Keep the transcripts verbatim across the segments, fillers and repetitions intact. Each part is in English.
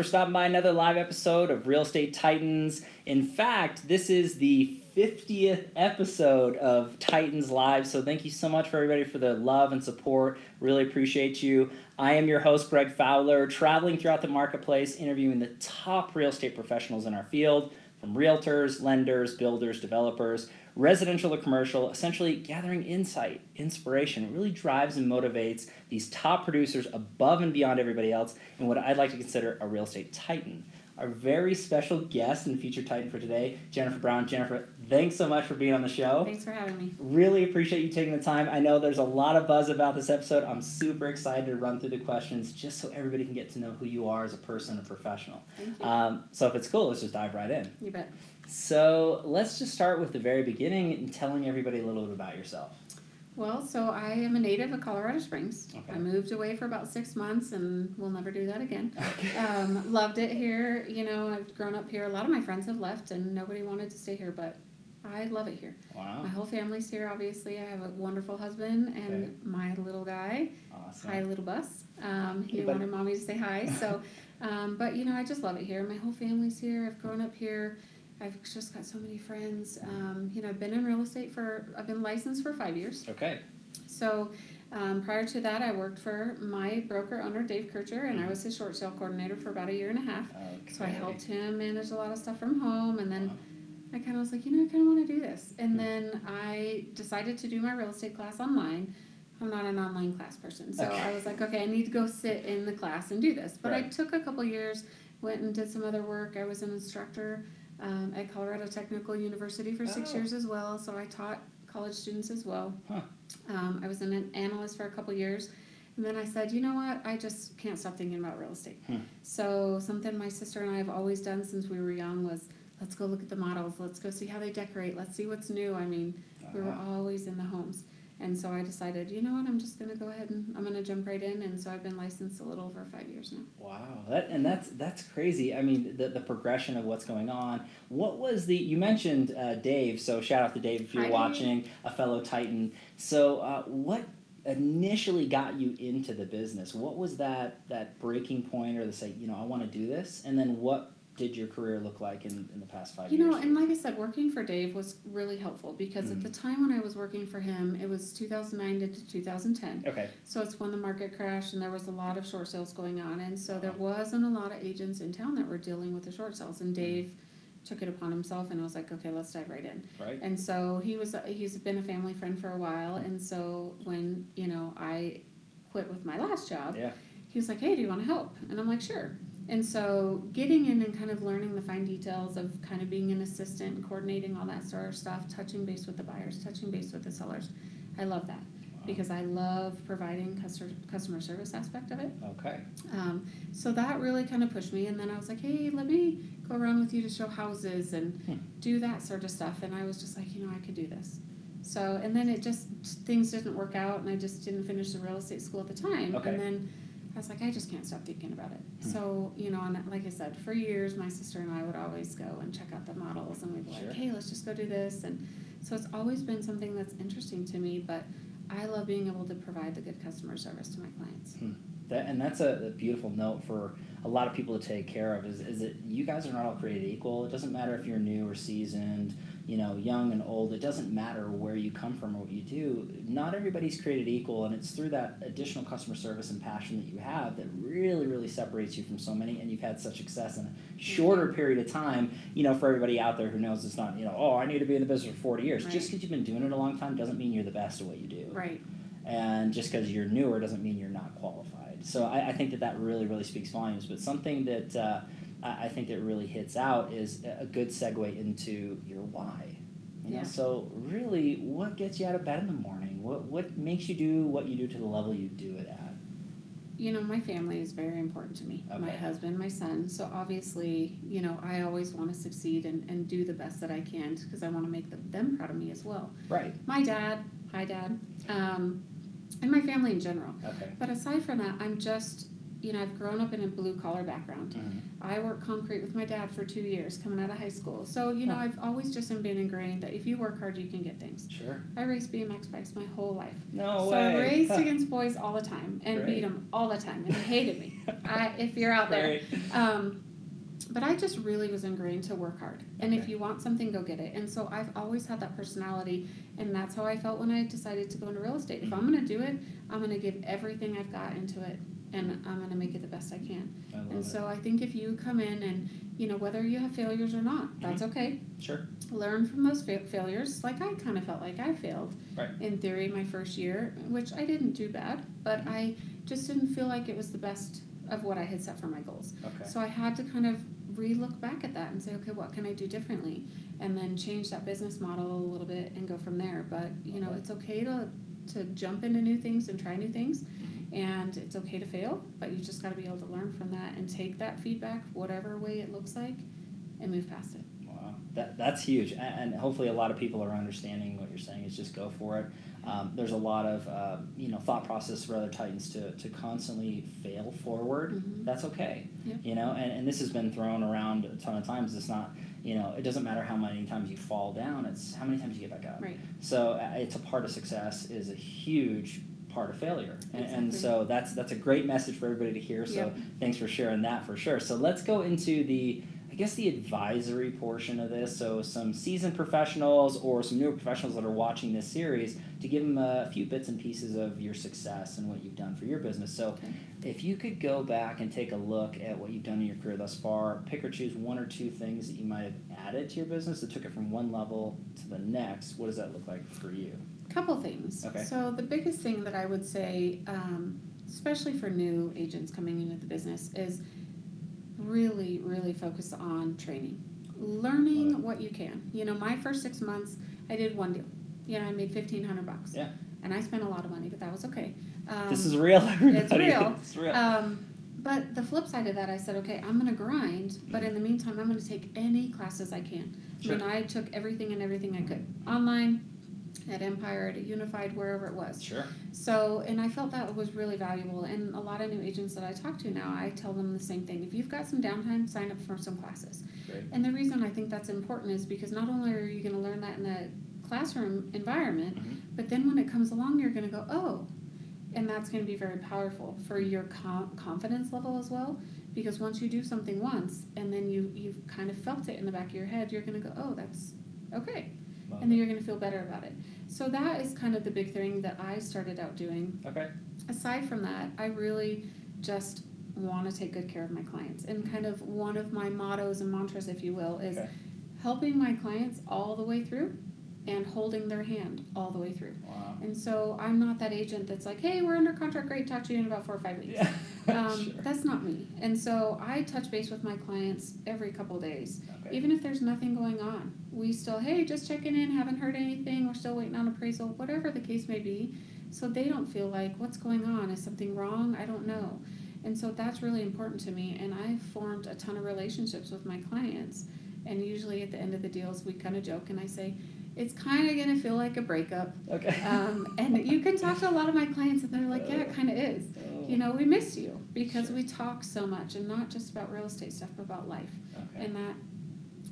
For stopping by another live episode of Real Estate Titans. In fact, this is the fiftieth episode of Titans Live, so thank you so much for everybody for the love and support. Really appreciate you. I am your host, Greg Fowler, traveling throughout the marketplace, interviewing the top real estate professionals in our field, from realtors, lenders, builders, developers, residential or commercial, essentially gathering insight, inspiration. It really drives and motivates these top producers above and beyond everybody else and what I'd like to consider a real estate titan. Our very special guest and featured titan for today, Jennifer Brown. Jennifer, thanks so much for being on the show. Thanks for having me. Really appreciate you taking the time. I know there's a lot of buzz about this episode. I'm super excited to run through the questions just so everybody can get to know who you are as a person and professional. Thank you. Um, so if it's cool, let's just dive right in. You bet. So let's just start with the very beginning and telling everybody a little bit about yourself. Well, so I am a native of Colorado Springs. Okay. I moved away for about six months and we'll never do that again. Okay. Um, loved it here. You know, I've grown up here. A lot of my friends have left and nobody wanted to stay here, but I love it here. Wow. My whole family's here, obviously. I have a wonderful husband and okay. my little guy. Awesome. Hi, little bus. Um, he hey, wanted mommy to say hi. So, um, but, you know, I just love it here. My whole family's here. I've grown up here. I've just got so many friends. Um, you know, I've been in real estate for, I've been licensed for five years. Okay. So um, prior to that, I worked for my broker owner, Dave Kircher, and mm-hmm. I was his short sale coordinator for about a year and a half. Okay. So I helped him manage a lot of stuff from home. And then oh. I kind of was like, you know, I kind of want to do this. And mm-hmm. then I decided to do my real estate class online. I'm not an online class person. So okay. I was like, okay, I need to go sit in the class and do this. But right. I took a couple years, went and did some other work. I was an instructor Um, at Colorado Technical University for six oh. years as well, so I taught college students as well. Huh. Um, I was an analyst for a couple years, and then I said, you know what, I just can't stop thinking about real estate. Hmm. So something my sister and I have always done since we were young was, let's go look at the models, let's go see how they decorate, let's see what's new. I mean, uh-huh. we were always in the homes. And so I decided, you know what, I'm just going to go ahead and I'm going to jump right in. And so I've been licensed a little over five years now. Wow. that And that's that's crazy. I mean, the, the progression of what's going on. What was the, you mentioned uh, Dave, so shout out to Dave if you're Hi, watching, Dave. A fellow Titan. So uh, what initially got you into the business? What was that, that breaking point or the say, you know, I want to do this? And then what did your career look like in, in the past five you years? You know, and like I said, working for Dave was really helpful because mm. at the time when I was working for him, it was two thousand nine to two thousand ten. Okay. So it's when the market crashed and there was a lot of short sales going on. And so there wasn't a lot of agents in town that were dealing with the short sales. And Dave mm. took it upon himself and I was like, okay, let's dive right in. Right. And so he was, he's been a family friend for a while. And so when, you know, I quit with my last job, yeah. he was like, hey, do you want to help? And I'm like, sure. And so getting in and kind of learning the fine details of kind of being an assistant and coordinating all that sort of stuff, touching base with the buyers, touching base with the sellers, I love that wow. because I love providing customer customer service aspect of it. Okay. Um, so that really kind of pushed me, and then I was like, hey, let me go around with you to show houses and hmm. do that sort of stuff, and I was just like, you know, I could do this. So, and then it just, things didn't work out, and I just didn't finish the real estate school at the time. Okay. And then I was like, I just can't stop thinking about it. Hmm. So, you know, and like I said, for years, my sister and I would always go and check out the models, and we'd be sure. like, hey, let's just go do this. And so it's always been something that's interesting to me, but I love being able to provide the good customer service to my clients. Hmm. That, and that's a, a beautiful note for a lot of people to take care of, is, is that you guys are not all created equal. It doesn't matter if you're new or seasoned, you know, young and old. It doesn't matter where you come from or what you do. Not everybody's created equal, and it's through that additional customer service and passion that you have that really, really separates you from so many, and you've had such success in a shorter period of time. You know, for everybody out there who knows it's not, you know, oh, I need to be in the business for forty years. Right. Just because you've been doing it a long time doesn't mean you're the best at what you do. Right. And just because you're newer doesn't mean you're not qualified. So I, I think that that really, really speaks volumes. But something that uh, I think that really hits out is a good segue into your why. You know? Yeah. So really, what gets you out of bed in the morning? What what makes you do what you do to the level you do it at? You know, my family is very important to me. Okay. My husband, my son. So obviously, you know, I always want to succeed and, and do the best that I can because I want to make them, them proud of me as well. Right. My dad. Hi, Dad. Um, And my family in general. Okay. But aside from that, I'm just you know, I've grown up in a blue-collar background. Mm-hmm. I worked concrete with my dad for two years coming out of high school. So, you know, yeah. I've always just been ingrained that if you work hard, you can get things. Sure. I raced B M X bikes my whole life. No so way. So I raced huh. against boys all the time and Great. beat them all the time. And they hated me, I, if you're out there. Um, but I just really was ingrained to work hard. And okay. if you want something, go get it. And so I've always had that personality. And that's how I felt when I decided to go into real estate. If I'm going to do it, I'm going to give everything I've got into it. And I'm going to make it the best I can. I love and so it. I think if you come in and, you know, whether you have failures or not, that's mm-hmm. okay. Sure. Learn from those fa- failures. Like I kind of felt like I failed right. in theory my first year, which I didn't do bad, but mm-hmm. I just didn't feel like it was the best of what I had set for my goals. Okay. So I had to kind of re-look back at that and say, okay, what can I do differently? And then change that business model a little bit and go from there. But, you know, okay. it's okay to, to jump into new things and try new things. And it's okay to fail, but you just got to be able to learn from that and take that feedback, whatever way it looks like, and move past it. Wow, that that's huge, and hopefully a lot of people are understanding what you're saying. Is just go for it. Um, there's a lot of uh, you know thought process for other Titans to to constantly fail forward. Mm-hmm. That's okay, yeah. you know. And, and this has been thrown around a ton of times. It's not. You know, it doesn't matter how many times you fall down. It's how many times you get back up. Right. So uh, it's a part of success. Is a huge. part of failure. And, exactly. and so that's that's a great message for everybody to hear. So yep. thanks for sharing that for sure. So let's go into the, I guess, the advisory portion of this. So some seasoned professionals or some newer professionals that are watching this series to give them a few bits and pieces of your success and what you've done for your business. So okay. if you could go back and take a look at what you've done in your career thus far, pick or choose one or two things that you might have added to your business that took it from one level to the next, what does that look like for you? Couple things. Okay. So the biggest thing that I would say, um, especially for new agents coming into the business, is really, really focus on training, learning what you can. You know, my first six months, I did one deal. You know, I made fifteen hundred bucks. Yeah. And I spent a lot of money, but that was okay. Um, this is real. Everybody. It's real. It's real. Um, but the flip side of that, I said, okay, I'm going to grind, but in the meantime, I'm going to take any classes I can. Sure. I mean, I took everything and everything I could online. At Empire, at Unified, wherever it was. Sure. So, and I felt that was really valuable. And a lot of new agents that I talk to now, I tell them the same thing. If you've got some downtime, sign up for some classes. Great. And the reason I think that's important is because not only are you going to learn that in the classroom environment, mm-hmm. but then when it comes along, you're going to go, oh, and that's going to be very powerful for your com- confidence level as well. Because once you do something once, and then you, you've kind of felt it in the back of your head, you're going to go, oh, that's okay. Love and then you're going to feel better about it. So that is kind of the big thing that I started out doing. Okay. Aside from that, I really just want to take good care of my clients. And kind of one of my mottos and mantras, if you will, is okay. helping my clients all the way through and holding their hand all the way through. Wow. And so I'm not that agent that's like, hey, we're under contract, great, talk to you in about four or five weeks. Yeah. um, sure. That's not me. And so I touch base with my clients every couple of days. Okay. Even if there's nothing going on, we still, hey, just checking in, haven't heard anything, we're still waiting on appraisal, whatever the case may be. So they don't feel like, what's going on? Is something wrong? I don't know. And so that's really important to me. And I've formed a ton of relationships with my clients. And usually at the end of the deals, we kind of joke and I say, it's kind of going to feel like a breakup. Okay. Um, and you can talk to a lot of my clients and they're like, yeah, it kind of is. Oh. You know, we miss you because sure. we talk so much and not just about real estate stuff, but about life. Okay. And that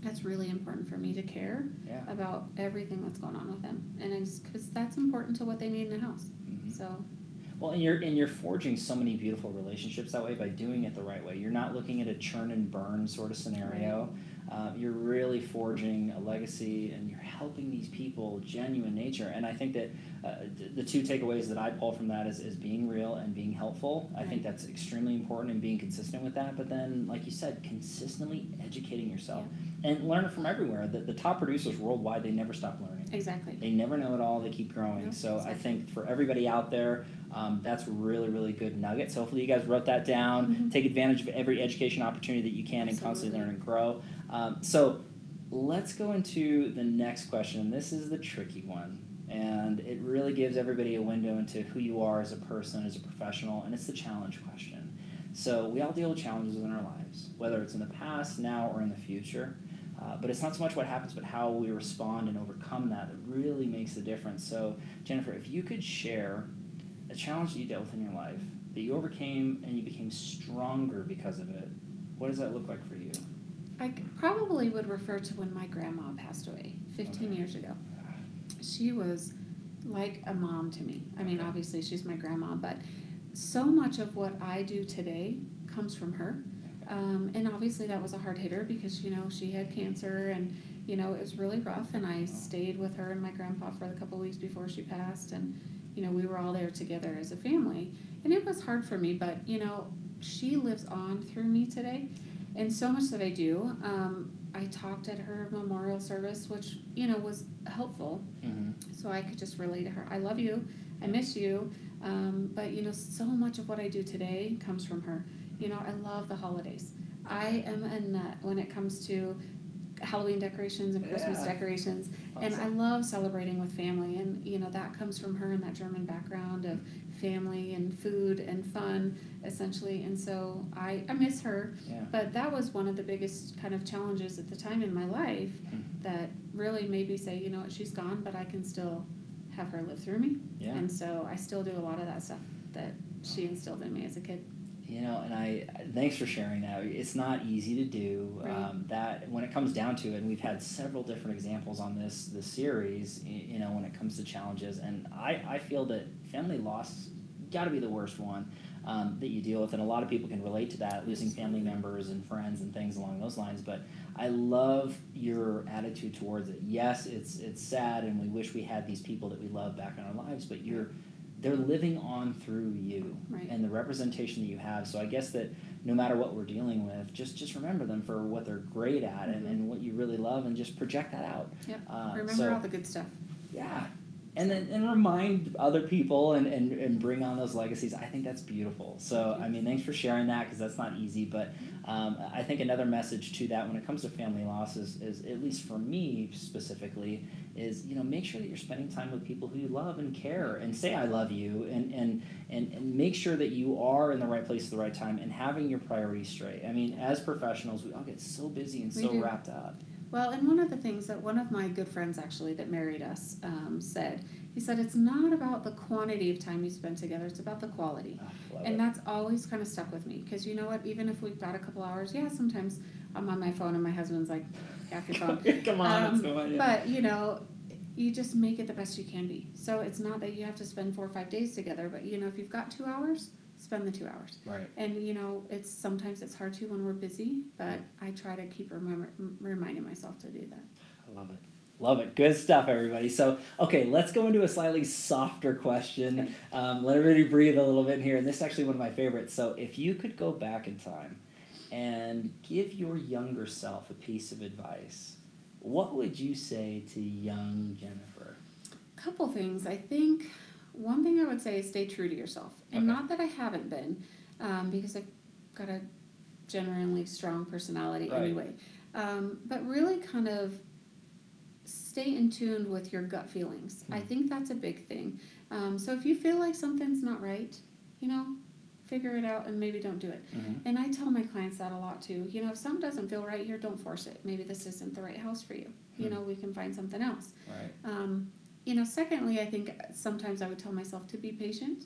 that's really important for me to care yeah. about everything that's going on with them. And it's because that's important to what they need in the house. Mm-hmm. So. Well, and you're, and you're forging so many beautiful relationships that way by doing it the right way. You're not looking at a churn and burn sort of scenario. Right. Uh, you're really forging a legacy, and you're helping these people, genuine nature. And I think that uh, th- the two takeaways that I pull from that is, is being real and being helpful. Right. I think that's extremely important and being consistent with that. But then, like you said, consistently educating yourself. Yeah. And learn from everywhere. The, the top producers worldwide, they never stop learning. Exactly. They never know it all. They keep growing. No, so exactly. I think for everybody out there, um, that's really, really good nuggets. Hopefully you guys wrote that down. Mm-hmm. Take advantage of every education opportunity that you can Absolutely. and constantly learn and grow. Um, so let's go into the next question. This is the tricky one, and it really gives everybody a window into who you are as a person, as a professional, and it's the challenge question. So we all deal with challenges in our lives, whether it's in the past, now, or in the future. Uh, but it's not so much what happens, but how we respond and overcome that that really makes the difference. So Jennifer, if you could share a challenge that you dealt with in your life that you overcame and you became stronger because of it. What does that look like for you? I probably would refer to when my grandma passed away fifteen okay. years ago. She was like a mom to me. I mean, obviously she's my grandma, but so much of what I do today comes from her. Um, and obviously that was a hard hitter because, you know, she had cancer and, you know, it was really rough. And I stayed with her and my grandpa for a couple of weeks before she passed. And, you know, we were all there together as a family. And it was hard for me, but, you know, she lives on through me today. And so much that I do. Um, I talked at her memorial service, which, you know, was helpful. Mm-hmm. So I could just relate to her. I love you. I miss you. Um, but, you know, so much of what I do today comes from her. You know, I love the holidays. I am a nut when it comes to Halloween decorations and Christmas yeah. decorations. Awesome. And I love celebrating with family. And, you know, that comes from her and that German background of family and food and fun, essentially. And so I, I miss her. Yeah. But that was one of the biggest kind of challenges at the time in my life that really made me say, you know what, she's gone, but I can still have her live through me. Yeah. And so I still do a lot of that stuff that she instilled in me as a kid. You know, and I, thanks for sharing that. It's not easy to do. Right. Um, that when it comes down to it, and we've had several different examples on this, this series, you know, when it comes to challenges. And I, I feel that family loss got to be the worst one um, that you deal with. And a lot of people can relate to that, losing family members and friends and things along those lines. But I love your attitude towards it. Yes, it's it's sad, and we wish we had these people that we love back in our lives, but you're... they're living on through you right. and the representation that you have. So I guess that no matter what we're dealing with, just just remember them for what they're great at mm-hmm. and, and what you really love, and just project that out. Yep. Uh, remember so, all the good stuff. Yeah. And then and remind other people and, and, and bring on those legacies. I think that's beautiful. So, I mean, thanks for sharing that, because that's not easy. But um, I think another message to that when it comes to family loss is, is, at least for me specifically, is, you know, make sure that you're spending time with people who you love and care, and say, I love you, and, and, and, and make sure that you are in the right place at the right time and having your priorities straight. I mean, as professionals, we all get so busy and so wrapped up. Well, and one of the things that one of my good friends actually that married us um, said, he said, it's not about the quantity of time you spend together, it's about the quality. Oh, and it. That's always kind of stuck with me, because you know what, even if we've got a couple hours, yeah, sometimes I'm on my phone and my husband's like, half your phone. Come on, um, so on yeah. But, you know, you just make it the best you can be. So it's not that you have to spend four or five days together, but, you know, if you've got two hours, spend the two hours. Right. And, you know, it's sometimes it's hard to when we're busy, but I try to keep remember, reminding myself to do that. I love it. Love it. Good stuff, everybody. So, okay, let's go into a slightly softer question. Um, let everybody breathe a little bit here. And this is actually one of my favorites. So if you could go back in time and give your younger self a piece of advice, what would you say to young Jennifer? A couple things. I think... one thing I would say is stay true to yourself. And okay. not that I haven't been, um, because I've got a genuinely strong personality right. anyway. Um, but really kind of stay in tune with your gut feelings. Hmm. I think that's a big thing. Um, so if you feel like something's not right, you know, figure it out and maybe don't do it. Mm-hmm. And I tell my clients that a lot too. You know, if something doesn't feel right here, don't force it. Maybe this isn't the right house for you. Hmm. You know, we can find something else. Right. Um, You know, secondly, I think sometimes I would tell myself to be patient,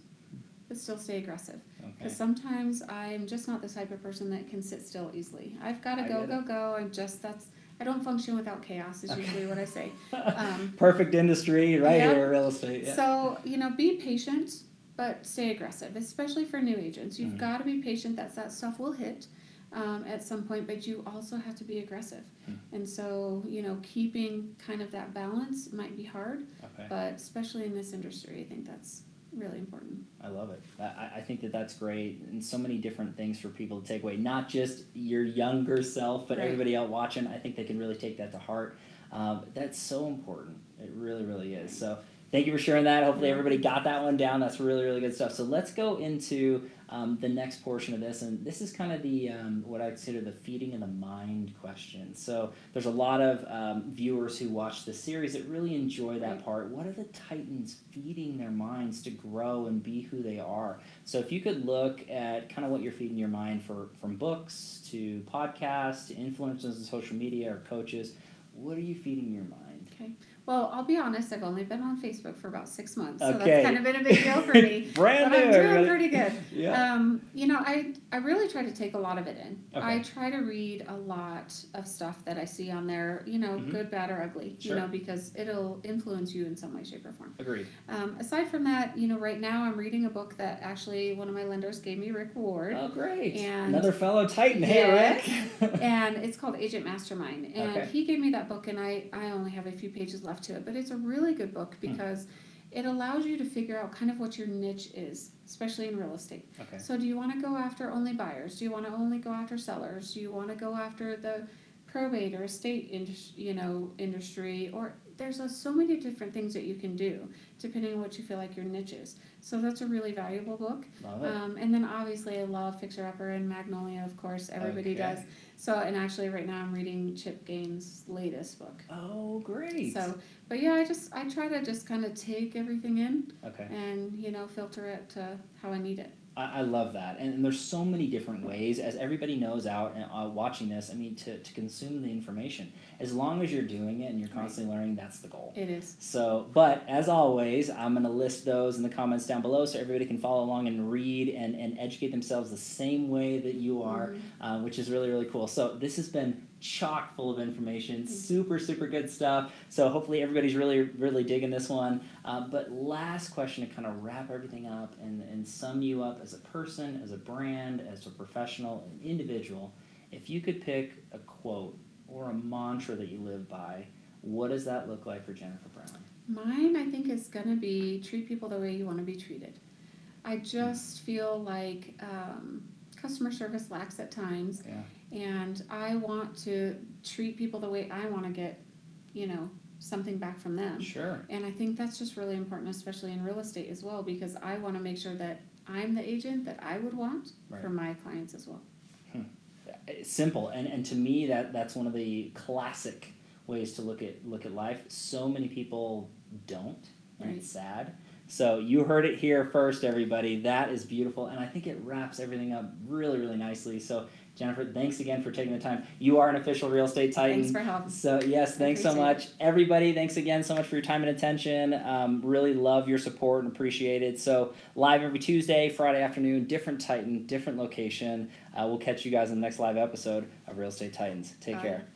but still stay aggressive. Because okay. sometimes I'm just not the type of person that can sit still easily. I've got to go, go, go. I'm just, that's, I don't function without chaos is okay. usually what I say. Um, Perfect industry right yeah. here, real estate. Yeah. So, you know, be patient, but stay aggressive, especially for new agents. You've mm-hmm. got to be patient. That's, that stuff will hit um, at some point, but you also have to be aggressive. And so, you know, keeping kind of that balance might be hard, okay. but especially in this industry, I think that's really important. I love it. I, I think that that's great, and so many different things for people to take away, not just your younger self, but right. everybody out watching. I think they can really take that to heart. Um, that's so important. It really, really is. So thank you for sharing that. Hopefully everybody got that one down. That's really, really good stuff. So let's go into um, the next portion of this. And this is kind of the um, what I consider the feeding of the mind question. So there's a lot of um, viewers who watch this series that really enjoy that part. What are the Titans feeding their minds to grow and be who they are? So if you could look at kind of what you're feeding your mind for, from books to podcasts to influencers on social media or coaches, what are you feeding your mind? Okay. Well, I'll be honest, I've only been on Facebook for about six months. So okay. That's kind of been a big deal for me. Brand but new. I'm doing pretty good. Yeah. Um, you know, I, I really try to take a lot of it in. Okay. I try to read a lot of stuff that I see on there, you know, mm-hmm. good, bad, or ugly, sure. you know, because it'll influence you in some way, shape, or form. Agreed. Um, aside from that, you know, right now I'm reading a book that actually one of my lenders gave me, Rick Ward. Oh, great. And another fellow Titan. Hey, yeah, Rick. And it's called Agent Mastermind. And okay. he gave me that book, and I, I only have a few pages left to it, but it's a really good book because hmm. it allows you to figure out kind of what your niche is, especially in real estate. Okay. So do you want to go after only buyers? Do you want to only go after sellers? Do you want to go after the probate or estate indus- you know, industry? Or there's a, so many different things that you can do depending on what you feel like your niche is. So that's a really valuable book. Love it. Um, and then obviously I love Fixer Upper and Magnolia, of course. Everybody okay. does. So, and actually right now I'm reading Chip Gaines' latest book. Oh, great. So, but yeah, I just, I try to just kind of take everything in okay. and, you know, filter it to how I need it. I, I love that. And, and there's so many different ways, as everybody knows out and uh, watching this, I mean, to, to consume the information. As long as you're doing it and you're constantly right. learning, that's the goal. It is. So, but as always, I'm going to list those in the comments down below so everybody can follow along and read and, and educate themselves the same way that you are, mm-hmm. uh, which is really, really cool. So this has been chock full of information, super, super good stuff. So hopefully everybody's really, really digging this one. Uh, but last question to kind of wrap everything up and, and sum you up as a person, as a brand, as a professional, an individual. If you could pick a quote or a mantra that you live by, what does that look like for Jennifer Brown? Mine, I think, is going to be treat people the way you want to be treated. I just feel like um, customer service lacks at times. Yeah. And I want to treat people the way I want to get, you know, something back from them. Sure. And I think that's just really important, especially in real estate as well, because I want to make sure that I'm the agent that I would want right. for my clients as well. Hmm. Simple. And and to me, that that's one of the classic ways to look at look at life. So many people don't, and right. it's sad. So you heard it here first, everybody. That is beautiful. And I think it wraps everything up really, really nicely. So Jennifer, thanks again for taking the time. You are an official Real Estate Titan. Thanks for helping. So, yes, thanks so much. It. Everybody, thanks again so much for your time and attention. Um, really love your support and appreciate it. So, live every Tuesday, Friday afternoon, different Titan, different location. Uh, we'll catch you guys in the next live episode of Real Estate Titans. Take Bye. Care.